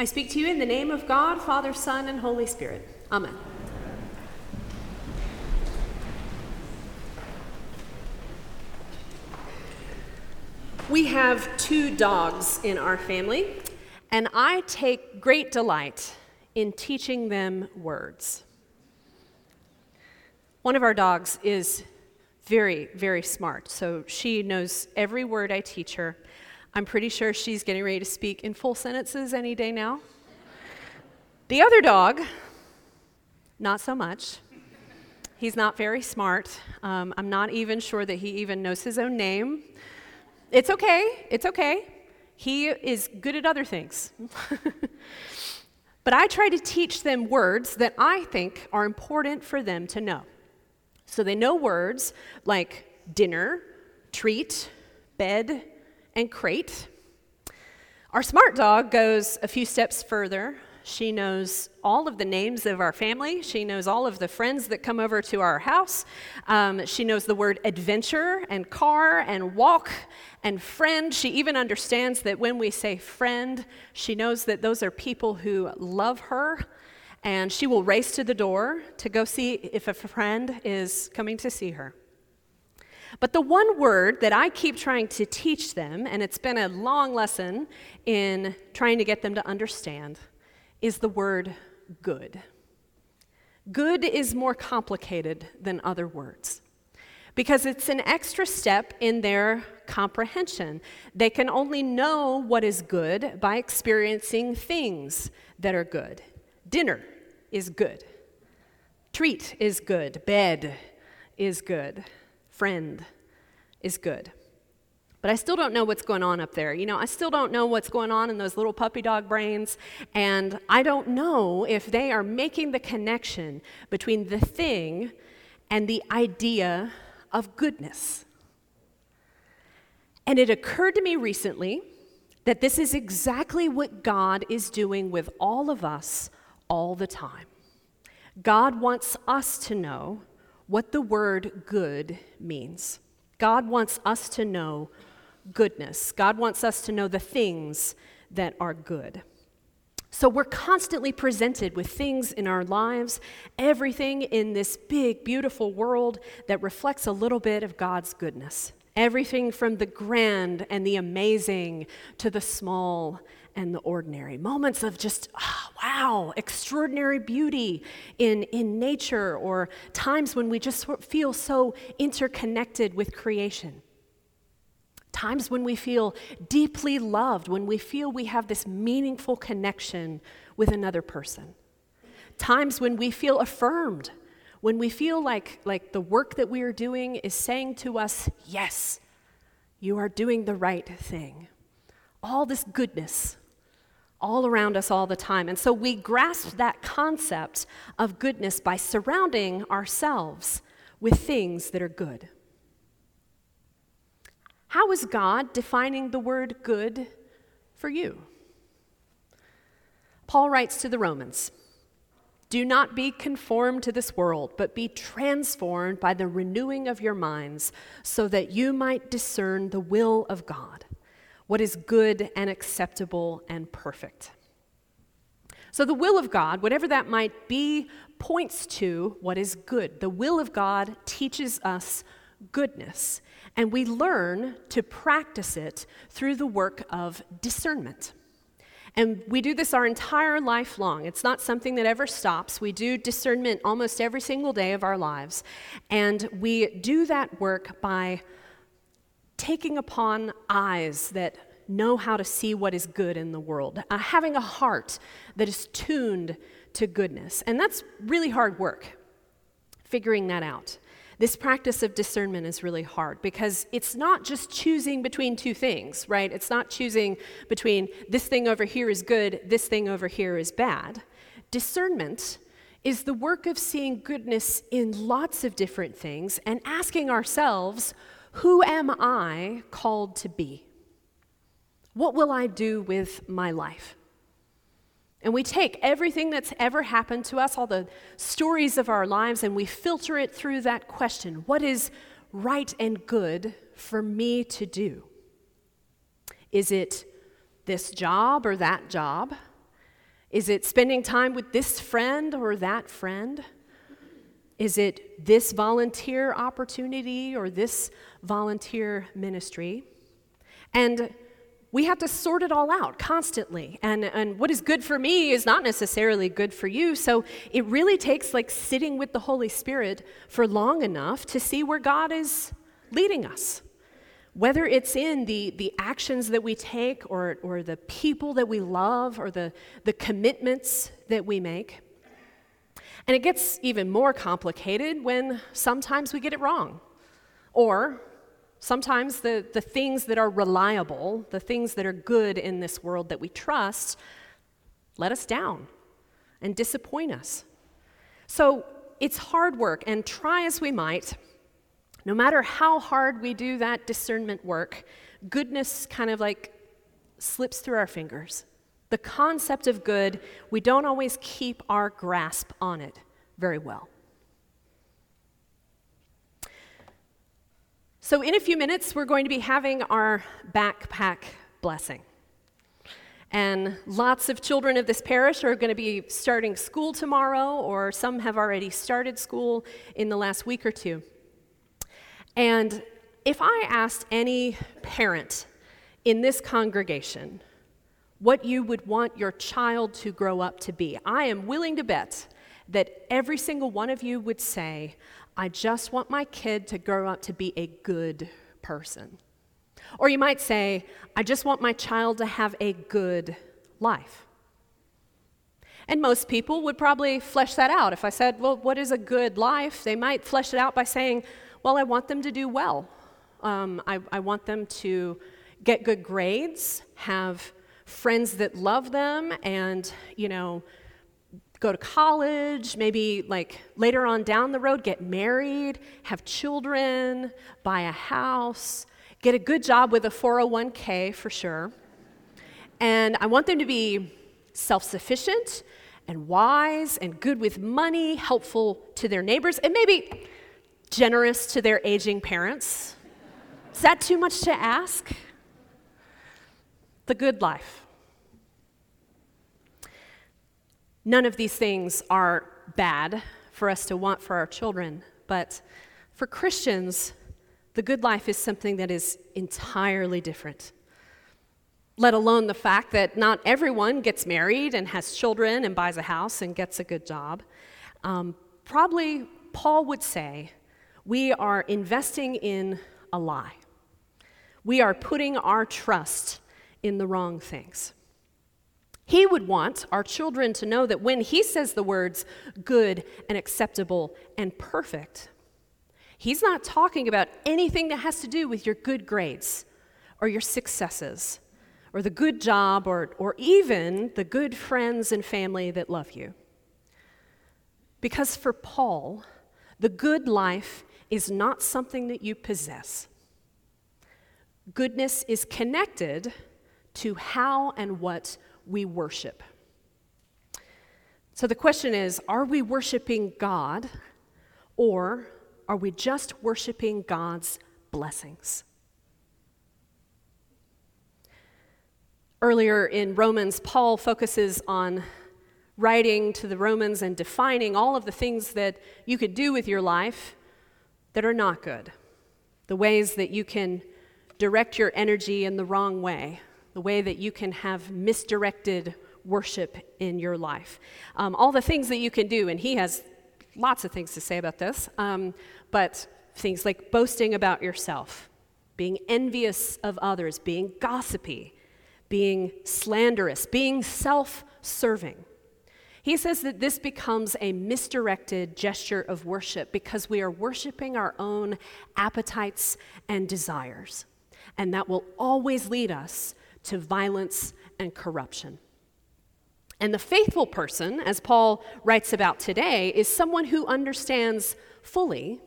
I speak to you in the name of God, Father, Son, and Holy Spirit. Amen. We have two dogs in our family, and I take great delight in teaching them words. One of our dogs is very, very smart, so she knows every word I teach her. I'm pretty sure she's getting ready to speak in full sentences any day now. The other dog, not so much. He's not very smart. I'm not even sure that he even knows his own name. It's okay, it's okay. He is good at other things. But I try to teach them words that I think are important for them to know. So they know words like dinner, treat, bed, and crate. Our smart dog goes a few steps further. She knows all of the names of our family. She knows all of the friends that come over to our house. She knows the word adventure and car and walk and friend. She even understands that when we say friend, she knows that those are people who love her, and she will race to the door to go see if a friend is coming to see her. But the one word that I keep trying to teach them, and it's been a long lesson in trying to get them to understand, is the word good. Good is more complicated than other words because it's an extra step in their comprehension. They can only know what is good by experiencing things that are good. Dinner is good. Treat is good. Bed is good. Friend is good. But I still don't know what's going on up there. You know, I still don't know what's going on in those little puppy dog brains, and I don't know if they are making the connection between the thing and the idea of goodness. And it occurred to me recently that this is exactly what God is doing with all of us all the time. God wants us to know what the word good means. God wants us to know goodness. God wants us to know the things that are good. So we're constantly presented with things in our lives, everything in this big, beautiful world that reflects a little bit of God's goodness. Everything from the grand and the amazing to the small and the ordinary. Moments of just, oh, wow, extraordinary beauty in nature, or times when we just feel so interconnected with creation. Times when we feel deeply loved, when we feel we have this meaningful connection with another person. Times when we feel affirmed. When we feel like the work that we are doing is saying to us, yes, you are doing the right thing. All this goodness all around us all the time. And so we grasp that concept of goodness by surrounding ourselves with things that are good. How is God defining the word good for you? Paul writes to the Romans, "Do not be conformed to this world, but be transformed by the renewing of your minds, so that you might discern the will of God, what is good and acceptable and perfect." So the will of God, whatever that might be, points to what is good. The will of God teaches us goodness, and we learn to practice it through the work of discernment. And we do this our entire life long. It's not something that ever stops. We do discernment almost every single day of our lives. And we do that work by taking upon eyes that know how to see what is good in the world, having a heart that is tuned to goodness. And that's really hard work, figuring that out. This practice of discernment is really hard because it's not just choosing between two things, right? It's not choosing between this thing over here is good, this thing over here is bad. Discernment is the work of seeing goodness in lots of different things and asking ourselves, who am I called to be? What will I do with my life? And we take everything that's ever happened to us, all the stories of our lives, and we filter it through that question. What is right and good for me to do? Is it this job or that job? Is it spending time with this friend or that friend? Is it this volunteer opportunity or this volunteer ministry? And we have to sort it all out constantly. And what is good for me is not necessarily good for you. So it really takes like sitting with the Holy Spirit for long enough to see where God is leading us. Whether it's in the actions that we take or the people that we love or the commitments that we make. And it gets even more complicated when sometimes we get it wrong. Or sometimes the things that are reliable, the things that are good in this world that we trust, let us down and disappoint us. So it's hard work, and try as we might, no matter how hard we do that discernment work, goodness kind of like slips through our fingers. The concept of good, we don't always keep our grasp on it very well. So in a few minutes, we're going to be having our backpack blessing. And lots of children of this parish are going to be starting school tomorrow, or some have already started school in the last week or two. And if I asked any parent in this congregation what you would want your child to grow up to be, I am willing to bet that every single one of you would say, I just want my kid to grow up to be a good person. Or you might say, I just want my child to have a good life. And most people would probably flesh that out. If I said, well, what is a good life? They might flesh it out by saying, well, I want them to do well. I want them to get good grades, have friends that love them, and, you know, go to college, maybe like later on down the road, get married, have children, buy a house, get a good job with a 401k for sure. And I want them to be self-sufficient and wise and good with money, helpful to their neighbors, and maybe generous to their aging parents. Is that too much to ask? The good life. None of these things are bad for us to want for our children, but for Christians, the good life is something that is entirely different, let alone the fact that not everyone gets married and has children and buys a house and gets a good job. Probably Paul would say, we are investing in a lie. We are putting our trust in the wrong things. He would want our children to know that when he says the words good and acceptable and perfect, he's not talking about anything that has to do with your good grades or your successes or the good job or even the good friends and family that love you. Because for Paul, the good life is not something that you possess. Goodness is connected to how and what we worship. So the question is, are we worshiping God, or are we just worshiping God's blessings? Earlier in Romans, Paul focuses on writing to the Romans and defining all of the things that you could do with your life that are not good, the ways that you can direct your energy in the wrong way, the way that you can have misdirected worship in your life, all the things that you can do, and he has lots of things to say about this, but things like boasting about yourself, being envious of others, being gossipy, being slanderous, being self-serving. He says that this becomes a misdirected gesture of worship because we are worshiping our own appetites and desires, and that will always lead us to violence and corruption. And the faithful person, as Paul writes about today, is someone who understands fully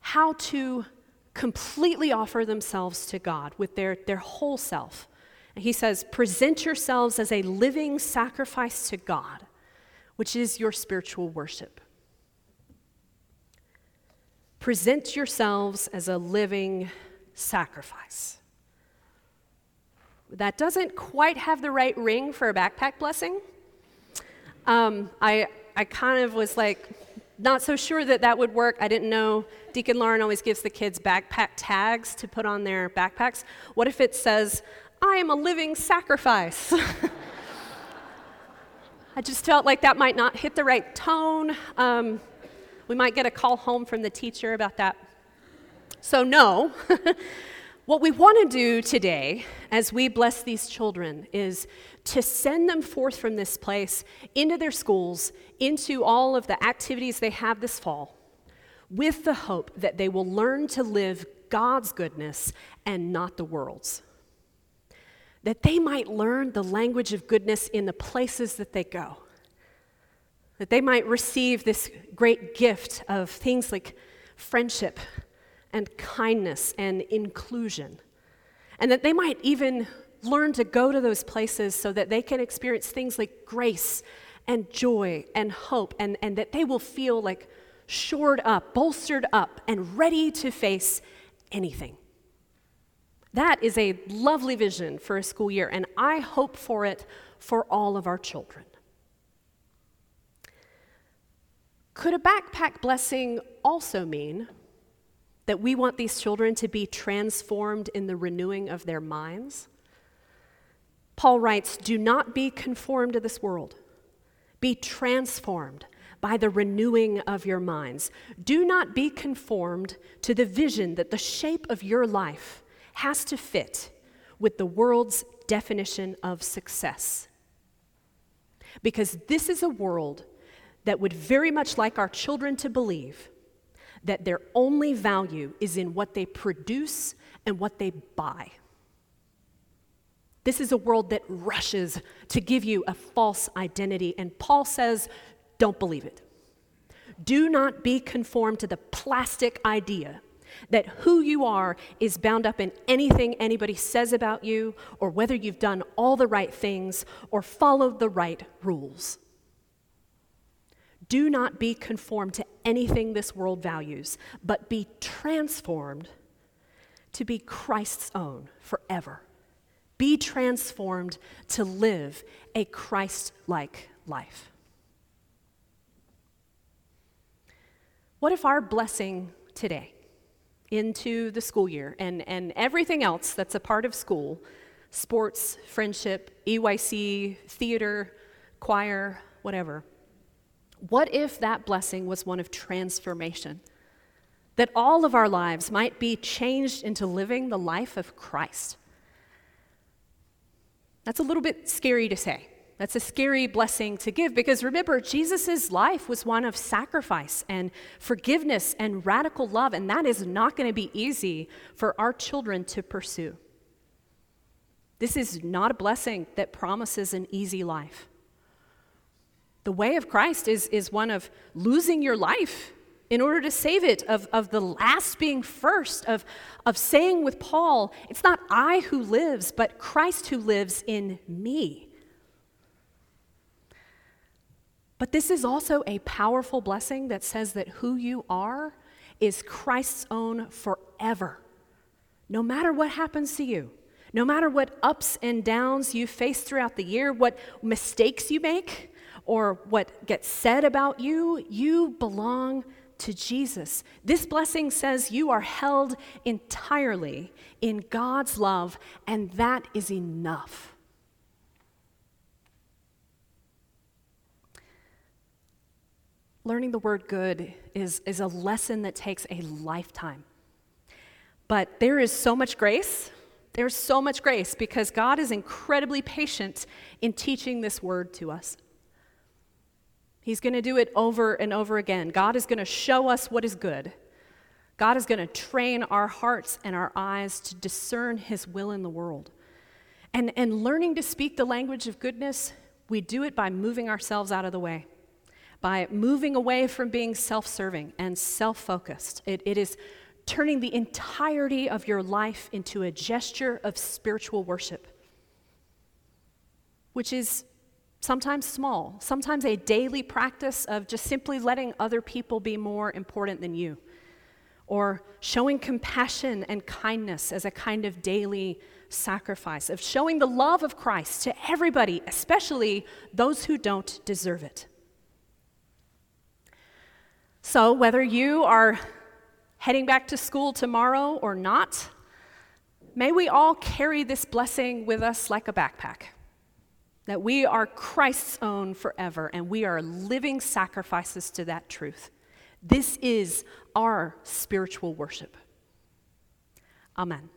how to completely offer themselves to God with their whole self. And he says, present yourselves as a living sacrifice to God, which is your spiritual worship. Present yourselves as a living sacrifice. That doesn't quite have the right ring for a backpack blessing, I kind of was like, not so sure that that would work. I didn't know. Deacon Lauren always gives the kids backpack tags to put on their backpacks. What if it says, "I am a living sacrifice"? I just felt like that might not hit the right tone. We might get a call home from the teacher about that. So no. What we want to do today as we bless these children is to send them forth from this place into their schools, into all of the activities they have this fall, with the hope that they will learn to live God's goodness and not the world's. That they might learn the language of goodness in the places that they go. That they might receive this great gift of things like friendship and kindness and inclusion, and that they might even learn to go to those places so that they can experience things like grace and joy and hope, and that they will feel like shored up, bolstered up, and ready to face anything. That is a lovely vision for a school year, and I hope for it for all of our children. Could a backpack blessing also mean that we want these children to be transformed in the renewing of their minds? Paul writes, "Do not be conformed to this world. Be transformed by the renewing of your minds. Do not be conformed to the vision that the shape of your life has to fit with the world's definition of success." Because this is a world that would very much like our children to believe that their only value is in what they produce and what they buy. This is a world that rushes to give you a false identity, and Paul says, don't believe it. Do not be conformed to the plastic idea that who you are is bound up in anything anybody says about you, or whether you've done all the right things or followed the right rules. Do not be conformed to anything this world values, but be transformed to be Christ's own forever. Be transformed to live a Christ-like life. What if our blessing today into the school year and everything else that's a part of school, sports, friendship, EYC, theater, choir, whatever, what if that blessing was one of transformation? That all of our lives might be changed into living the life of Christ. That's a little bit scary to say. That's a scary blessing to give, because remember, Jesus' life was one of sacrifice and forgiveness and radical love, and that is not going to be easy for our children to pursue. This is not a blessing that promises an easy life. The way of Christ is one of losing your life in order to save it, of the last being first, of saying with Paul, it's not I who lives, but Christ who lives in me. But this is also a powerful blessing that says that who you are is Christ's own forever, no matter what happens to you. No matter what ups and downs you face throughout the year, what mistakes you make, or what gets said about you, you belong to Jesus. This blessing says you are held entirely in God's love, and that is enough. Learning the word good is a lesson that takes a lifetime. But there is so much grace. There's so much grace, because God is incredibly patient in teaching this word to us. He's going to do it over and over again. God is going to show us what is good. God is going to train our hearts and our eyes to discern his will in the world. And learning to speak the language of goodness, we do it by moving ourselves out of the way, by moving away from being self-serving and self-focused. It is turning the entirety of your life into a gesture of spiritual worship, which is sometimes small, sometimes a daily practice of just simply letting other people be more important than you, or showing compassion and kindness as a kind of daily sacrifice, of showing the love of Christ to everybody, especially those who don't deserve it. So whether you are heading back to school tomorrow or not, may we all carry this blessing with us like a backpack, that we are Christ's own forever, and we are living sacrifices to that truth. This is our spiritual worship. Amen.